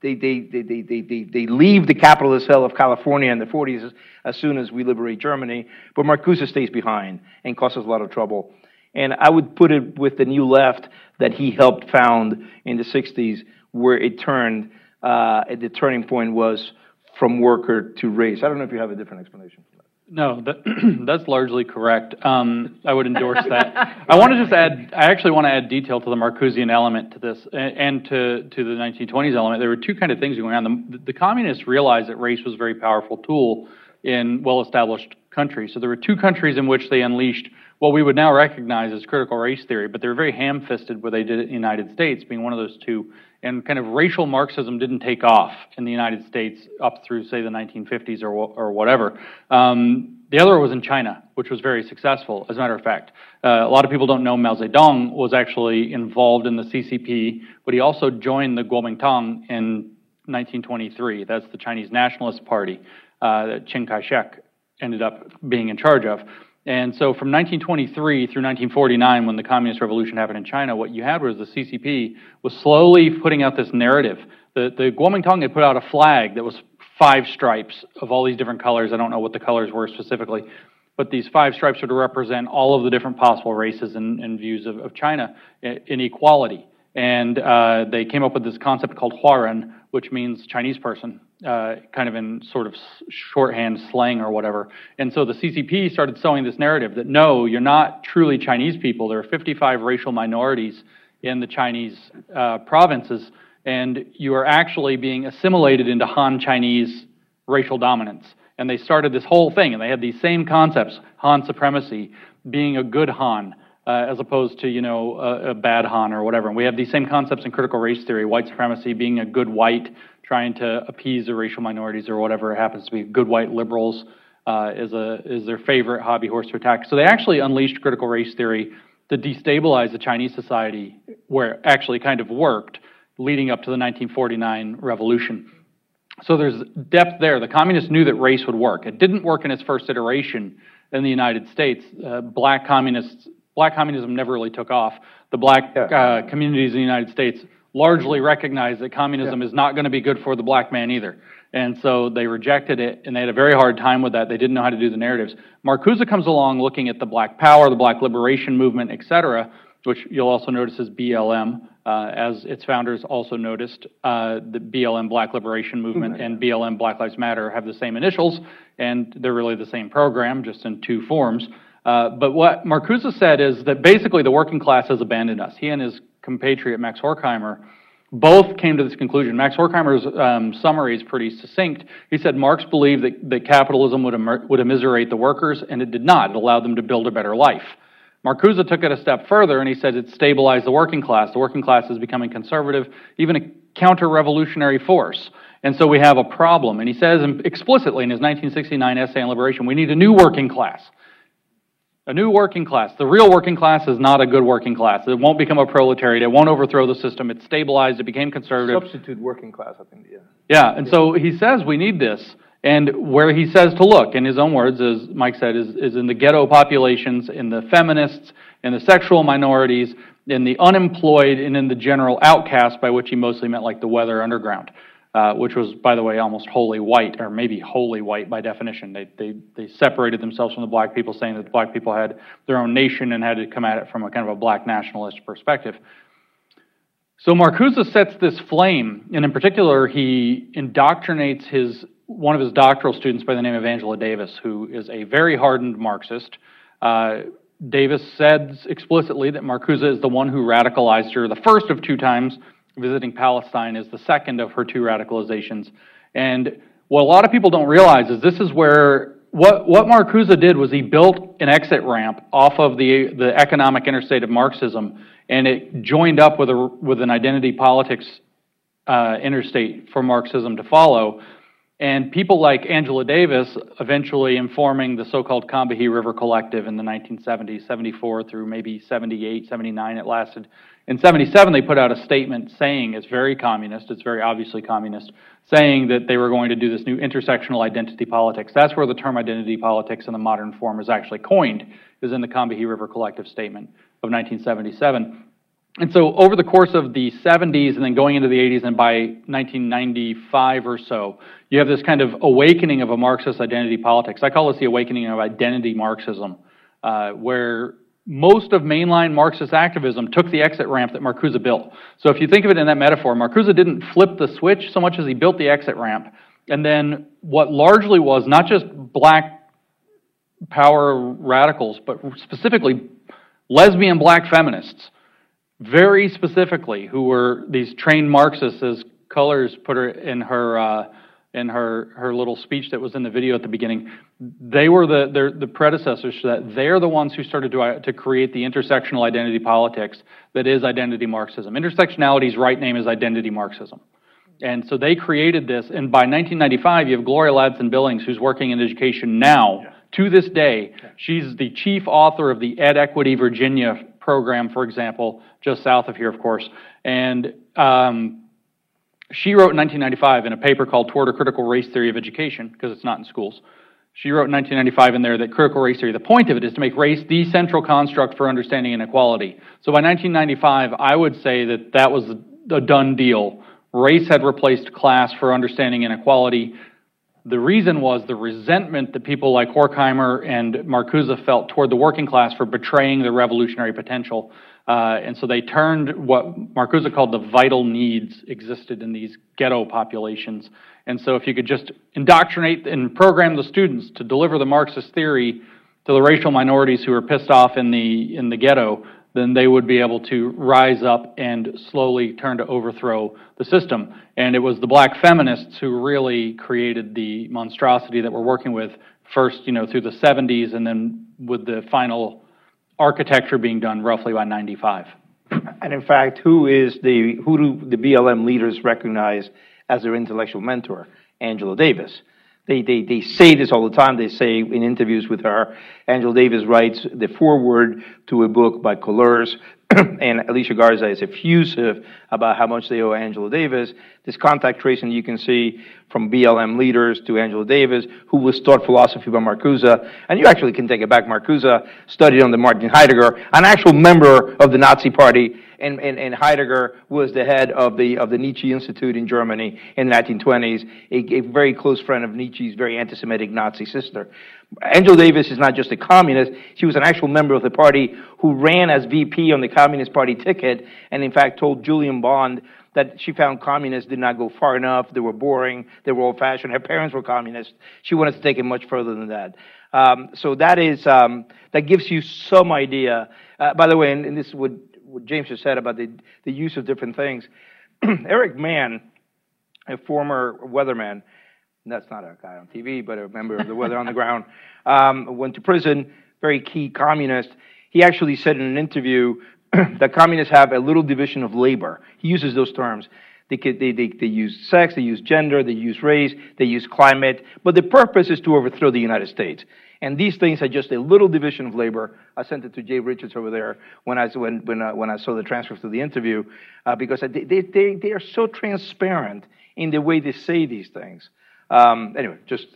They, they, they, they, they, they leave the capitalist hell of California in the forties as soon as we liberate Germany, but Marcuse stays behind and causes a lot of trouble. And I would put it with the New Left that he helped found in the sixties, where it turned, uh, the turning point was from worker to race. I don't know if you have a different explanation for that. No, that, that's largely correct. Um, I would endorse that. I want to just add, I actually want to add detail to the Marcusean element to this and, and to, to the nineteen twenties element. There were two kind of things going on. The, the communists realized that race was a very powerful tool in well-established countries. So there were two countries in which they unleashed what we would now recognize as critical race theory, but they were very ham-fisted where they did it in the United States, being one of those two. And kind of racial Marxism didn't take off in the United States up through, say, the nineteen fifties or, or whatever. Um, the other was in China, which was very successful, as a matter of fact. Uh, a lot of people don't know Mao Zedong was actually involved in the C C P, but he also joined the Kuomintang in nineteen twenty-three. That's the Chinese Nationalist Party uh, that Chiang Kai-shek ended up being in charge of. And so from nineteen twenty-three through nineteen forty-nine, when the Communist Revolution happened in China, what you had was the C C P was slowly putting out this narrative. The, the Kuomintang had put out a flag that was five stripes of all these different colors. I don't know what the colors were specifically, but these five stripes are to represent all of the different possible races and, and views of, of China in equality. And uh, they came up with this concept called Huaren, which means Chinese person, uh, kind of in sort of shorthand slang or whatever. And so the C C P started selling this narrative that, no, you're not truly Chinese people. There are fifty-five racial minorities in the Chinese uh, provinces, and you are actually being assimilated into Han Chinese racial dominance. And they started this whole thing, and they had these same concepts, Han supremacy, being a good Han, Uh, as opposed to, you know, a, a bad Han or whatever. And we have these same concepts in critical race theory, white supremacy, being a good white, trying to appease the racial minorities or whatever it happens to be. Good white liberals uh, is, a, is their favorite hobby horse to attack. So they actually unleashed critical race theory to destabilize the Chinese society, where it actually kind of worked leading up to the nineteen forty-nine revolution. So there's depth there. The communists knew that race would work. It didn't work in its first iteration in the United States. Uh, black communists... Black communism never really took off. The black uh, communities in the United States largely recognized that communism yeah. is not going to be good for the black man either. And so they rejected it, and they had a very hard time with that. They didn't know how to do the narratives. Marcuse comes along looking at the black power, the black liberation movement, et cetera, which you'll also notice is B L M, uh, as its founders also noticed. Uh, the B L M, Black Liberation Movement, mm-hmm. and B L M, Black Lives Matter, have the same initials, and they're really the same program, just in two forms. Uh, but what Marcuse said is that basically the working class has abandoned us. He and his compatriot Max Horkheimer both came to this conclusion. Max Horkheimer's um, summary is pretty succinct. He said Marx believed that, that capitalism would, em would immiserate the workers, and it did not. It allowed them to build a better life. Marcuse took it a step further, and he said it stabilized the working class. The working class is becoming conservative, even a counter-revolutionary force. And so we have a problem. And he says explicitly in his nineteen sixty-nine essay on liberation, we need a new working class. A new working class. The real working class is not a good working class. It won't become a proletariat. It won't overthrow the system. It's stabilized. It became conservative. Substitute working class, I think. Yeah. Yeah. And yeah. so he says we need this. And where he says to look, in his own words, as Mike said, is, is in the ghetto populations, in the feminists, in the sexual minorities, in the unemployed, and in the general outcast, by which he mostly meant like the weather underground, uh, which was, by the way, almost wholly white, or maybe wholly white by definition. They, they, they separated themselves from the black people, saying that the black people had their own nation and had to come at it from a kind of a black nationalist perspective. So Marcuse sets this flame, and in particular, he indoctrinates his, one of his doctoral students by the name of Angela Davis, who is a very hardened Marxist. Uh, Davis said explicitly that Marcuse is the one who radicalized her, the first of two times. Visiting Palestine is the second of her two radicalizations. And what a lot of people don't realize is this is where, what, what Marcuse did was he built an exit ramp off of the, the economic interstate of Marxism, and it joined up with, a, with an identity politics uh, interstate for Marxism to follow. And people like Angela Davis eventually informing the so-called Combahee River Collective in the nineteen seventies, seventy-four through maybe seventy-eight, seventy-nine, it lasted. In seventy-seven, they put out a statement saying it's very communist, it's very obviously communist, saying that they were going to do this new intersectional identity politics. That's where the term identity politics in the modern form is actually coined, is in the Combahee River Collective statement of nineteen seventy-seven. And so over the course of the seventies and then going into the eighties, and by nineteen ninety-five or so, you have this kind of awakening of a Marxist identity politics. I call this the awakening of identity Marxism, uh, where most of mainline Marxist activism took the exit ramp that Marcuse built. So if you think of it in that metaphor, Marcuse didn't flip the switch so much as he built the exit ramp. And then what largely was not just black power radicals, but specifically lesbian black feminists, very specifically, who were these trained Marxists, as Cullors put her in her uh, in her her little speech that was in the video at the beginning. They were the the predecessors to that. They're the ones who started to to create the intersectional identity politics that is identity Marxism. Intersectionality's right name is identity Marxism, and so they created this. And by nineteen ninety-five, you have Gloria Ladson Billings, who's working in education now yeah. to this day. Yeah. She's the chief author of the Ed Equity Virginia program, for example, just south of here, of course. And um, she wrote in nineteen ninety-five in a paper called Toward a Critical Race Theory of Education, because it's not in schools. She wrote in nineteen ninety-five in there that critical race theory, the point of it is to make race the central construct for understanding inequality. So by nineteen ninety-five, I would say that that was a done deal. Race had replaced class for understanding inequality. The reason was the resentment that people like Horkheimer and Marcuse felt toward the working class for betraying the revolutionary potential. Uh, and so they turned what Marcuse called the vital needs existed in these ghetto populations. And so if you could just indoctrinate and program the students to deliver the Marxist theory to the racial minorities who were pissed off in the, in the ghetto, then they would be able to rise up and slowly turn to overthrow the system. And it was the black feminists who really created the monstrosity that we're working with, first, you know, through the seventies, and then with the final architecture being done roughly by ninety-five. And in fact, who is the, who do the B L M leaders recognize as their intellectual mentor? Angela Davis. They, they, they say this all the time. They say in interviews with her, Angela Davis writes the foreword to a book by Cullors, and Alicia Garza is effusive about how much they owe Angela Davis. This contact tracing you can see from B L M leaders to Angela Davis, who was taught philosophy by Marcuse. And you actually can take it back. Marcuse studied under Martin Heidegger, an actual member of the Nazi Party. And, and, and Heidegger was the head of the, of the Nietzsche Institute in Germany in the nineteen twenties, a, a very close friend of Nietzsche's very anti-Semitic Nazi sister. Angela Davis is not just a communist. She was an actual member of the party who ran as V P on the Communist Party ticket and, in fact, told Julian Bond that she found communists did not go far enough. They were boring. They were old-fashioned. Her parents were communists. She wanted to take it much further than that. Um, so that is um, that gives you some idea. Uh, by the way, and, and this would what James just said about the, the use of different things. Eric Mann, a former weatherman, that's not a guy on T V, but a member of the weather on the ground, um, went to prison, very key communist. He actually said in an interview that communists have a little division of labor. He uses those terms. They, could, they, they, they use sex, they use gender, they use race, they use climate, but the purpose is to overthrow the United States. And these things are just a little division of labor. I sent it to Jay Richards over there when I, when, when I, when I saw the transcript of the interview, uh, because they, they, they are so transparent in the way they say these things. Um, anyway, just...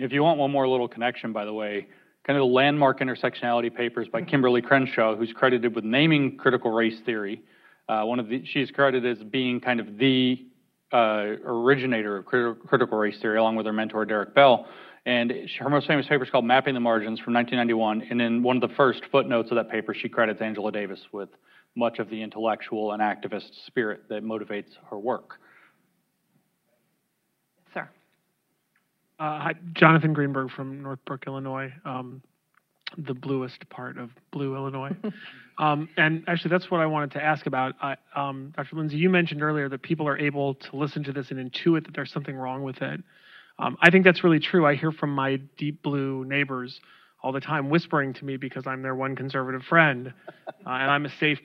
If you want one more little connection, by the way, kind of the landmark intersectionality papers by Kimberly Crenshaw, who's credited with naming critical race theory. Uh, one of the, she's credited as being kind of the uh, originator of crit critical race theory, along with her mentor, Derek Bell. And her most famous paper is called Mapping the Margins from nineteen ninety-one. And in one of the first footnotes of that paper, she credits Angela Davis with much of the intellectual and activist spirit that motivates her work. Sir. Uh, hi, Jonathan Greenberg from Northbrook, Illinois. Um, the bluest part of blue Illinois. um, and actually, that's what I wanted to ask about. I, um, Doctor Lindsay, you mentioned earlier that people are able to listen to this and intuit that there's something wrong with it. Um, I think that's really true. I hear from my deep blue neighbors all the time whispering to me because I'm their one conservative friend, uh, and I'm a safe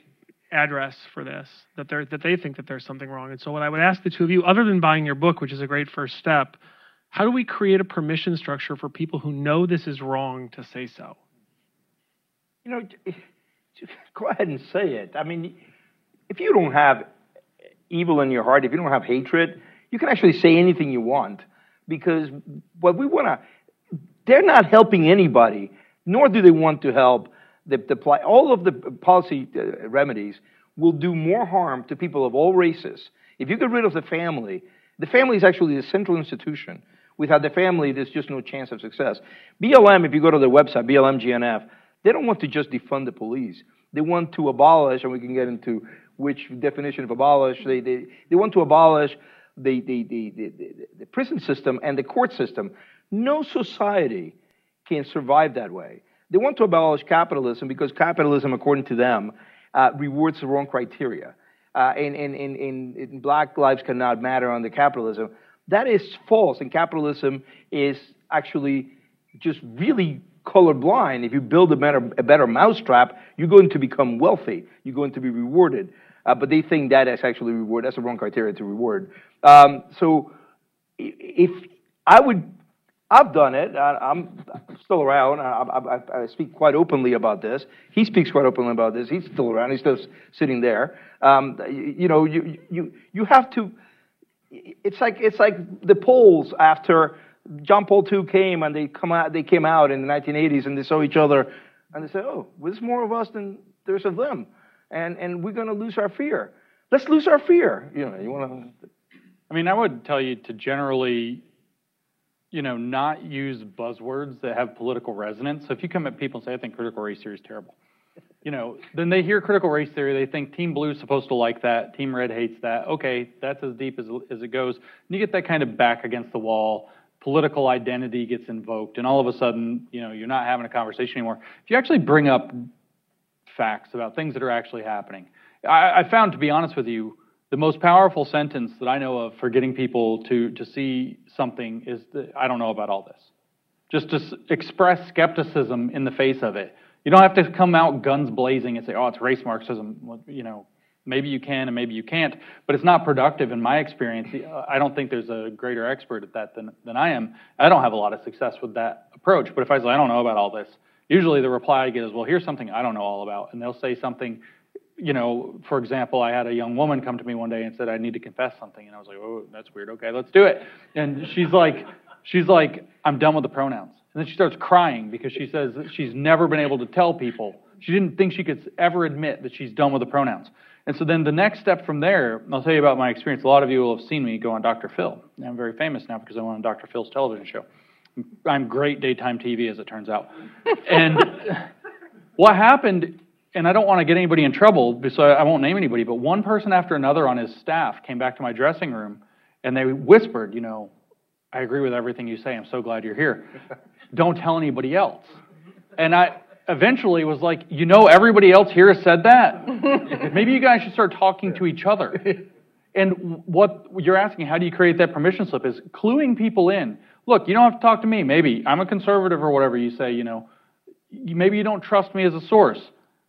address for this, that, they're, that they think that there's something wrong. And so what I would ask the two of you, other than buying your book, which is a great first step, how do we create a permission structure for people who know this is wrong to say so? You know, just go ahead and say it. I mean, if you don't have evil in your heart, if you don't have hatred, you can actually say anything you want. Because what we want to, they're not helping anybody, nor do they want to help. The, the, all of the policy uh, remedies will do more harm to people of all races. If you get rid of the family, the family is actually the central institution. Without the family, there's just no chance of success. B L M, if you go to their website, B L M G N F, they don't want to just defund the police. They want to abolish, and we can get into which definition of abolish, they, they, they want to abolish The, the, the, the, the prison system and the court system. No society can survive that way. They want to abolish capitalism because capitalism, according to them, uh, rewards the wrong criteria. Uh, and, and, and, and, and black lives cannot matter under capitalism. That is false, and capitalism is actually just really colorblind. If you build a better, a better mousetrap, you're going to become wealthy. You're going to be rewarded. Uh, but they think that is actually reward. That's the wrong criteria to reward. Um, so, if I would, I've done it. I, I'm still around. I, I, I speak quite openly about this. He speaks quite openly about this. He's still around. He's still sitting there. Um, you, you know, you you you have to. It's like it's like the polls after John Paul the Second came and they come out. They came out in the nineteen eighties and they saw each other and they said, "Oh, well, there's more of us than there's of them." And, and we're going to lose our fear. Let's lose our fear. You know, you want to. I mean, I would tell you to generally you know, not use buzzwords that have political resonance. So if you come at people and say, I think critical race theory is terrible, you know, then they hear critical race theory, they think team blue is supposed to like that, team red hates that, okay, that's as deep as, as it goes. And you get that kind of back against the wall, political identity gets invoked, and all of a sudden, you know, you're not having a conversation anymore. If you actually bring up facts about things that are actually happening, I, I found, to be honest with you, the most powerful sentence that I know of for getting people to, to see something is, the, I don't know about all this. Just to s express skepticism in the face of it. You don't have to come out guns blazing and say, oh, it's race Marxism. Well, you know, maybe you can and maybe you can't, but it's not productive in my experience. I don't think there's a greater expert at that than, than I am. I don't have a lot of success with that approach, but if I say, I don't know about all this, usually the reply I get is, well, here's something I don't know all about, and they'll say something. You know, for example, I had a young woman come to me one day and said, I need to confess something. And I was like, oh, that's weird. Okay, let's do it. And she's like, she's like, I'm done with the pronouns. And then she starts crying because she says that she's never been able to tell people. She didn't think she could ever admit that she's done with the pronouns. And so then the next step from there, I'll tell you about my experience. A lot of you will have seen me go on Doctor Phil. And I'm very famous now because I'm on Doctor Phil's television show. I'm great daytime T V, as it turns out. And what happened, and I don't want to get anybody in trouble, so I won't name anybody, but one person after another on his staff came back to my dressing room, and they whispered, you know, I agree with everything you say. I'm so glad you're here. Don't tell anybody else. And I eventually was like, you know, everybody else here has said that. Maybe you guys should start talking to each other. And what you're asking, how do you create that permission slip, is cluing people in. Look, you don't have to talk to me. Maybe I'm a conservative or whatever you say, you know. Maybe you don't trust me as a source.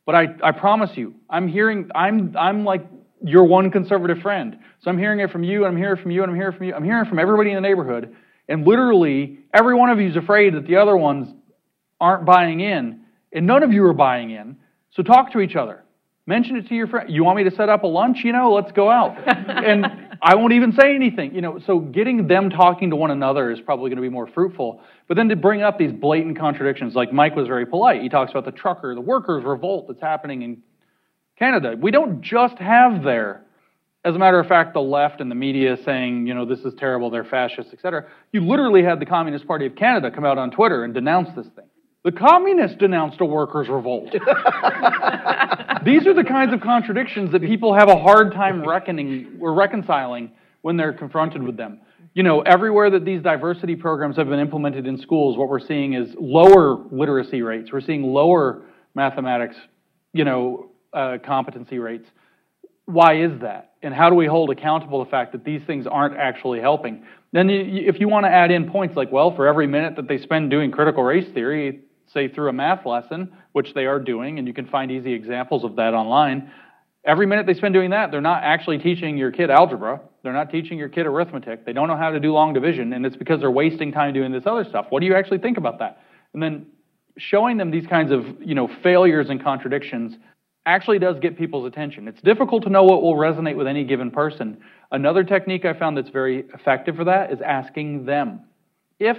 But I, I promise you, I'm hearing, I'm, I'm like your one conservative friend. So I'm hearing it from you, and I'm hearing it from you, and I'm hearing it from you. I'm hearing it from everybody in the neighborhood. And literally, every one of you is afraid that the other ones aren't buying in. And none of you are buying in. So talk to each other. Mention it to your friend. You want me to set up a lunch? You know, let's go out. And I won't even say anything. You know, so getting them talking to one another is probably going to be more fruitful. But then to bring up these blatant contradictions, like Mike was very polite. He talks about the trucker, the workers' revolt that's happening in Canada. We don't just have there. As a matter of fact, the left and the media saying, you know, this is terrible, they're fascists, et cetera. You literally had the Communist Party of Canada come out on Twitter and denounce this thing. The communists denounced a workers' revolt. These are the kinds of contradictions that people have a hard time reckoning or reconciling when they're confronted with them. You know, everywhere that these diversity programs have been implemented in schools, what we're seeing is lower literacy rates. We're seeing lower mathematics, you know, uh, competency rates. Why is that? And how do we hold accountable the fact that these things aren't actually helping? Then if you want to add in points like, well, for every minute that they spend doing critical race theory, say through a math lesson, which they are doing, and you can find easy examples of that online, every minute they spend doing that, they're not actually teaching your kid algebra, they're not teaching your kid arithmetic, they don't know how to do long division, and it's because they're wasting time doing this other stuff. What do you actually think about that? And then showing them these kinds of, you know, failures and contradictions actually does get people's attention. It's difficult to know what will resonate with any given person. Another technique I found that's very effective for that is asking them, if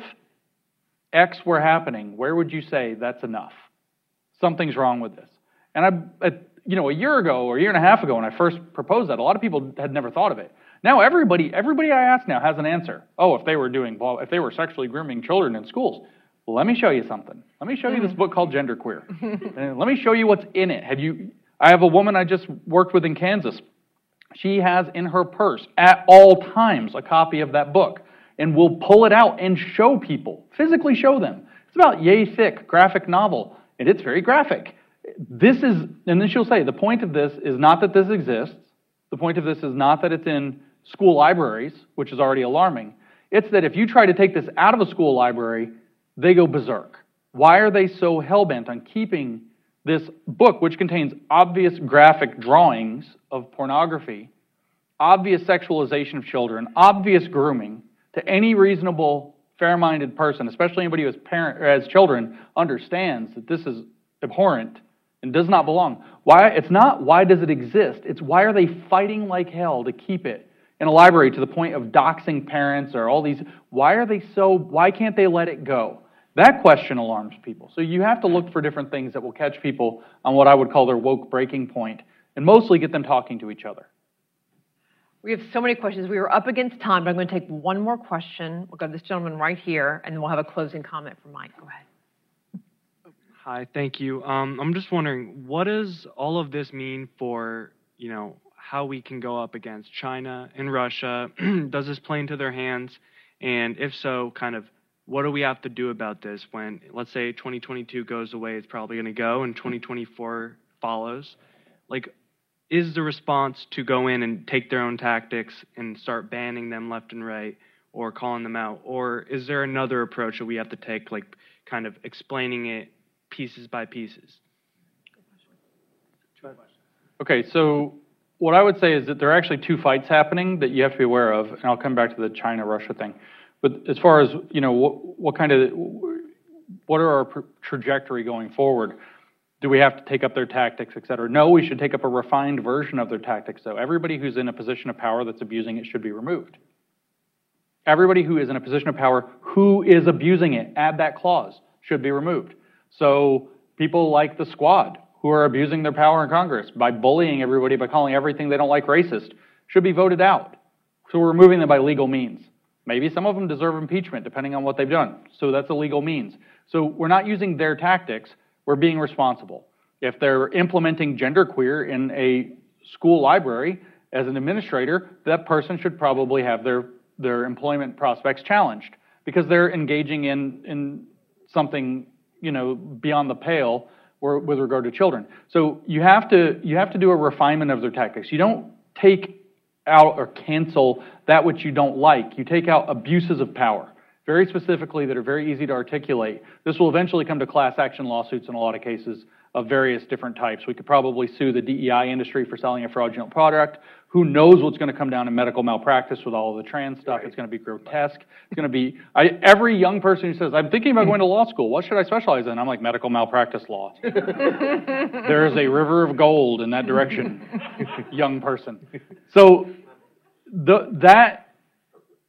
X were happening, where would you say that's enough? Something's wrong with this. And I, you know, a year ago or a year and a half ago when I first proposed that, a lot of people had never thought of it. Now everybody, everybody I ask now has an answer. Oh, if they were doing, if they were sexually grooming children in schools. Well, let me show you something. Let me show you this book called Genderqueer. And let me show you what's in it. Have you? I have a woman I just worked with in Kansas. She has in her purse at all times a copy of that book. And we'll pull it out and show people, physically show them. It's about yay thick graphic novel, and it's very graphic. This is, and then she'll say, the point of this is not that this exists. The point of this is not that it's in school libraries, which is already alarming. It's that if you try to take this out of a school library, they go berserk. Why are they so hell-bent on keeping this book, which contains obvious graphic drawings of pornography, obvious sexualization of children, obvious grooming, to any reasonable, fair-minded person, especially anybody who has, parent, or has children, understands that this is abhorrent and does not belong. Why? It's not why does it exist, it's why are they fighting like hell to keep it in a library to the point of doxing parents or all these, why are they so, why can't they let it go? That question alarms people. So you have to look for different things that will catch people on what I would call their woke breaking point and mostly get them talking to each other. We have so many questions. We were up against time, but I'm going to take one more question. We'll go to this gentleman right here, and then we'll have a closing comment from Mike. Go ahead. Hi, thank you. Um, I'm just wondering, what does all of this mean for, you know, how we can go up against China and Russia? Does this play into their hands? And if so, kind of, what do we have to do about this when, let's say, twenty twenty-two goes the way it's probably going to go and twenty twenty-four follows? Like, is the response to go in and take their own tactics and start banning them left and right or calling them out? Or is there another approach that we have to take, like kind of explaining it pieces by pieces? Okay, so what I would say is that there are actually two fights happening that you have to be aware of, and I'll come back to the China-Russia thing. But as far as, you know, what, what kind of, what are our trajectory going forward? Do we have to take up their tactics, et cetera? No, we should take up a refined version of their tactics, though. Everybody who's in a position of power that's abusing it should be removed. Everybody who is in a position of power who is abusing it, add that clause, should be removed. So people like the Squad who are abusing their power in Congress by bullying everybody, by calling everything they don't like racist, should be voted out. So we're removing them by legal means. Maybe some of them deserve impeachment, depending on what they've done. So that's a legal means. So we're not using their tactics. We're being responsible. If they're implementing genderqueer in a school library as an administrator, that person should probably have their, their employment prospects challenged because they're engaging in, in something, you know, beyond the pale or with regard to children. So you have to, you have to do a refinement of their tactics. You don't take out or cancel that which you don't like. You take out abuses of power, very specifically, that are very easy to articulate. This will eventually come to class action lawsuits in a lot of cases of various different types. We could probably sue the D E I industry for selling a fraudulent product. Who knows what's going to come down in medical malpractice with all of the trans stuff. Right. It's going to be grotesque. It's going to be, I, every young person who says, I'm thinking about going to law school, what should I specialize in? I'm like, medical malpractice law. There is a river of gold in that direction, young person. So the, that...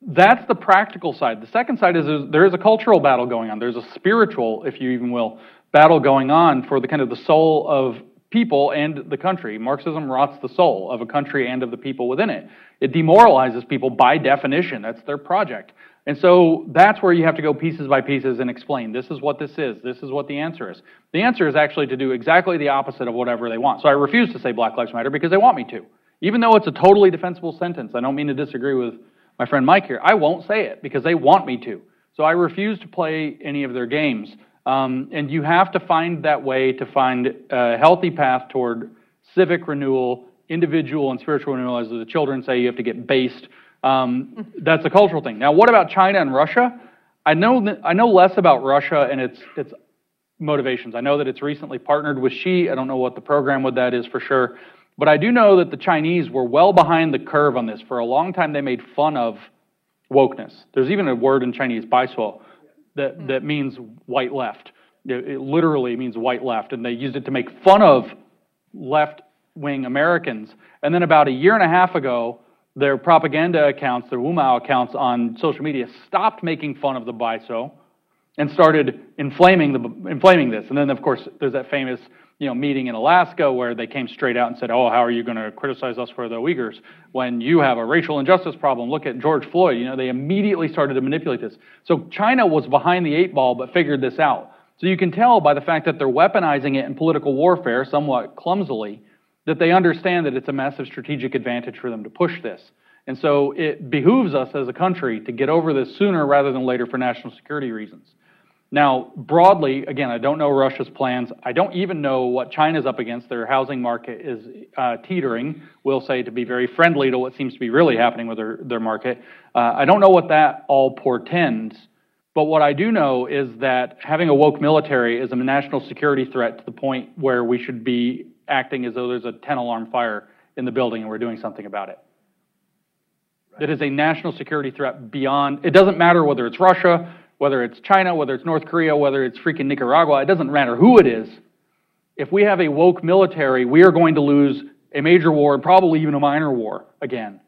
That's the practical side. The second side is, is there is a cultural battle going on. There's a spiritual, if you even will, battle going on for the kind of the soul of people and the country. Marxism rots the soul of a country and of the people within it. It demoralizes people by definition. That's their project. And so that's where you have to go pieces by pieces and explain, this is what this is, this is what the answer is. The answer is actually to do exactly the opposite of whatever they want. So I refuse to say Black Lives Matter because they want me to. Even though it's a totally defensible sentence, I don't mean to disagree with my friend Mike here, I won't say it because they want me to. So I refuse to play any of their games. Um, and you have to find that way to find a healthy path toward civic renewal, individual and spiritual renewal. As the children say, you have to get based. Um, that's a cultural thing. Now, what about China and Russia? I know, I know less about Russia and its, its motivations. I know that it's recently partnered with Xi. I don't know what the program with that is for sure. But I do know that the Chinese were well behind the curve on this. For a long time, they made fun of wokeness. There's even a word in Chinese, baisuo, that, that means white left. It, it literally means white left. And they used it to make fun of left-wing Americans. And then about a year and a half ago, their propaganda accounts, their Wumao accounts on social media stopped making fun of the baisuo and started inflaming, the, inflaming this. And then, of course, there's that famous, you know, meeting in Alaska where they came straight out and said, oh, how are you going to criticize us for the Uyghurs when you have a racial injustice problem? Look at George Floyd. You know, they immediately started to manipulate this. So China was behind the eight ball but figured this out. So you can tell by the fact that they're weaponizing it in political warfare somewhat clumsily that they understand that it's a massive strategic advantage for them to push this. And so it behooves us as a country to get over this sooner rather than later for national security reasons. Now, broadly, again, I don't know Russia's plans. I don't even know what China's up against. Their housing market is uh, teetering, we'll say, to be very friendly to what seems to be really happening with their, their market. Uh, I don't know what that all portends, but what I do know is that having a woke military is a national security threat to the point where we should be acting as though there's a ten-alarm fire in the building and we're doing something about it. That is a national security threat beyond, it doesn't matter whether it's Russia, whether it's China, whether it's North Korea, whether it's freaking Nicaragua, it doesn't matter who it is. If we have a woke military, we are going to lose a major war and probably even a minor war again.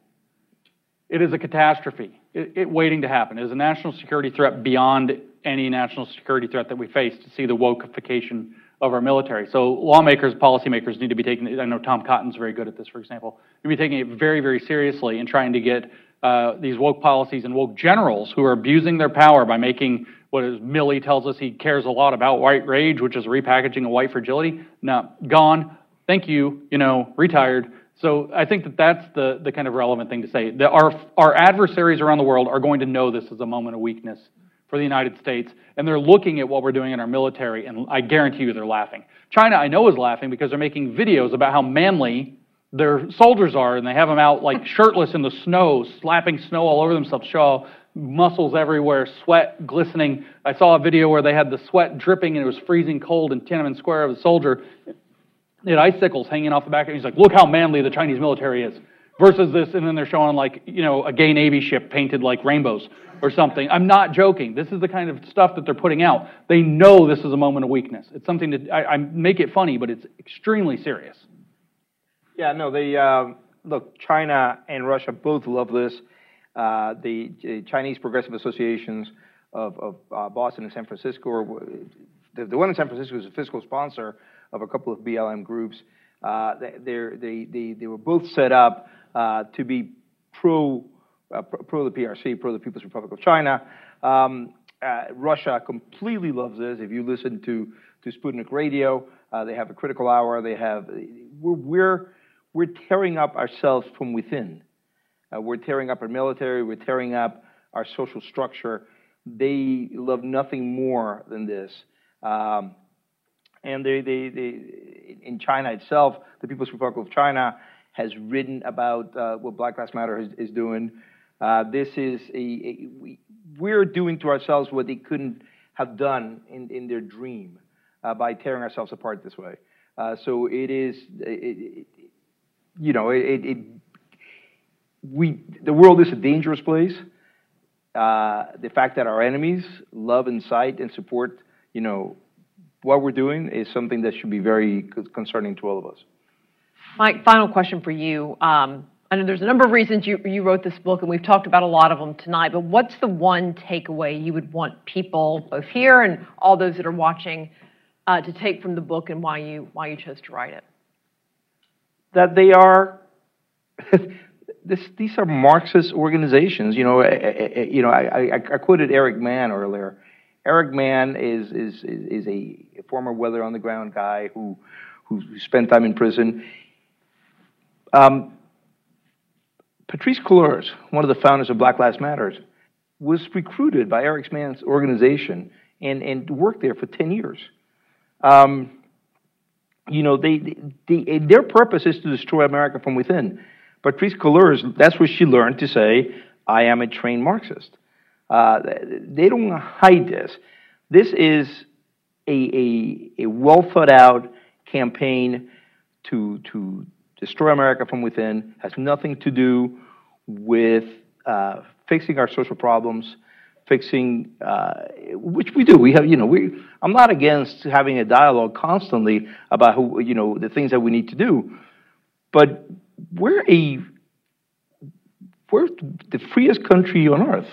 It is a catastrophe. It, it waiting to happen. It is a national security threat beyond any national security threat that we face to see the wokeification of our military. So lawmakers, policymakers need to be taking, I know Tom Cotton's very good at this, for example, need to be taking it very, very seriously and trying to get uh, these woke policies and woke generals who are abusing their power by making what is, Milley tells us he cares a lot about white rage, which is repackaging of white fragility. Now, gone, thank you, you know, retired. So I think that that's the, the kind of relevant thing to say. The, our, our adversaries around the world are going to know this is a moment of weakness for the United States, and they're looking at what we're doing in our military, and I guarantee you they're laughing. China, I know, is laughing because they're making videos about how manly their soldiers are, and they have them out like shirtless in the snow, slapping snow all over themselves, show muscles everywhere, sweat glistening. I saw a video where they had the sweat dripping, and it was freezing cold in Tiananmen Square of a soldier. They had icicles hanging off the back, and he's like, look how manly the Chinese military is. Versus this, and then they're showing like, you know, a gay Navy ship painted like rainbows or something. I'm not joking. This is the kind of stuff that they're putting out. They know this is a moment of weakness. It's something that I, I make it funny, but it's extremely serious. Yeah, no, the, uh, look, China and Russia both love this. Uh, the, the Chinese Progressive Associations of, of uh, Boston and San Francisco, or the, the one in San Francisco is a fiscal sponsor of a couple of B L M groups. Uh, they, they, they, they were both set up Uh, to be pro, uh, pro the P R C, pro the People's Republic of China. Um, uh, Russia completely loves this. If you listen to to Sputnik Radio, uh, they have a critical hour. They have we're we're, we're tearing up ourselves from within. Uh, we're tearing up our military. We're tearing up our social structure. They love nothing more than this. Um, and they, they they in China itself, the People's Republic of China has written about uh, what Black Lives Matter is, is doing. Uh, this is a, a we, we're doing to ourselves what they couldn't have done in, in their dream uh, by tearing ourselves apart this way. Uh, so it is, it, it, you know, it, it, it we the world is a dangerous place. Uh, the fact that our enemies love, incite, and support, you know, what we're doing is something that should be very concerning to all of us. Mike, final question for you. Um, I know there's a number of reasons you, you wrote this book, and we've talked about a lot of them tonight, but what's the one takeaway you would want people, both here and all those that are watching, uh, to take from the book and why you, why you chose to write it? That they are, this, these are Marxist organizations. You know, I, I, you know, I, I, I quoted Eric Mann earlier. Eric Mann is, is, is a former weather on the ground guy who, who spent time in prison. Um, Patrisse Cullors, one of the founders of Black Lives Matter, was recruited by Eric Mann's organization and, and worked there for ten years. Um, you know, they, they, they, their purpose is to destroy America from within. Patrisse Cullors, that's where she learned to say, I am a trained Marxist. Uh, they don't hide this. This is a, a, a well-thought-out campaign to... to destroy America from within, has nothing to do with uh, fixing our social problems, fixing, uh, which we do. We have, you know, we, I'm not against having a dialogue constantly about who, you know, the things that we need to do, but we're a, we're the freest country on earth.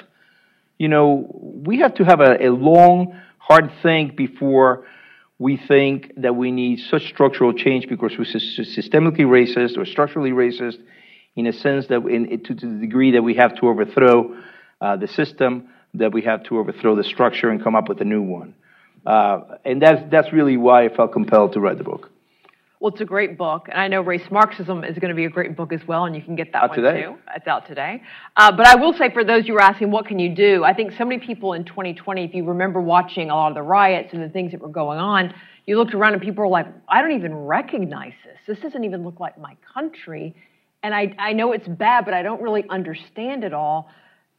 You know, we have to have a, a long, hard think before we think that we need such structural change because we're systemically racist or structurally racist in a sense that in, to, to the degree that we have to overthrow uh, the system, that we have to overthrow the structure and come up with a new one. Uh, and that's, that's really why I felt compelled to write the book. Well, it's a great book, and I know Race Marxism is going to be a great book as well, and you can get that out one today. Too. It's out today. Uh, but I will say, for those who were asking, what can you do? I think so many people in twenty twenty, if you remember watching a lot of the riots and the things that were going on, you looked around and people were like, I don't even recognize this. This doesn't even look like my country. And I, I know it's bad, but I don't really understand it all.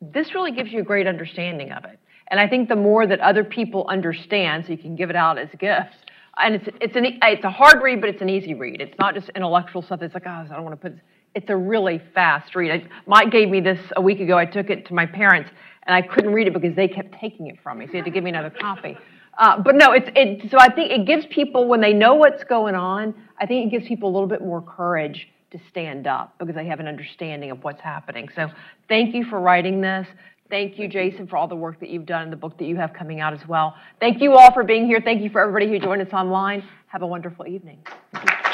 This really gives you a great understanding of it. And I think the more that other people understand, so you can give it out as gifts. And it's it's an it's a hard read, but it's an easy read. It's not just intellectual stuff. It's like, oh, I don't want to put. This. It's a really fast read. I, Mike gave me this a week ago. I took it to my parents, and I couldn't read it because they kept taking it from me. So they had to give me another copy. Uh, but no, it's it. So I think it gives people, when they know what's going on, I think it gives people a little bit more courage to stand up because they have an understanding of what's happening. So thank you for writing this. Thank you, Jason, for all the work that you've done and the book that you have coming out as well. Thank you all for being here. Thank you for everybody who joined us online. Have a wonderful evening. Thank you.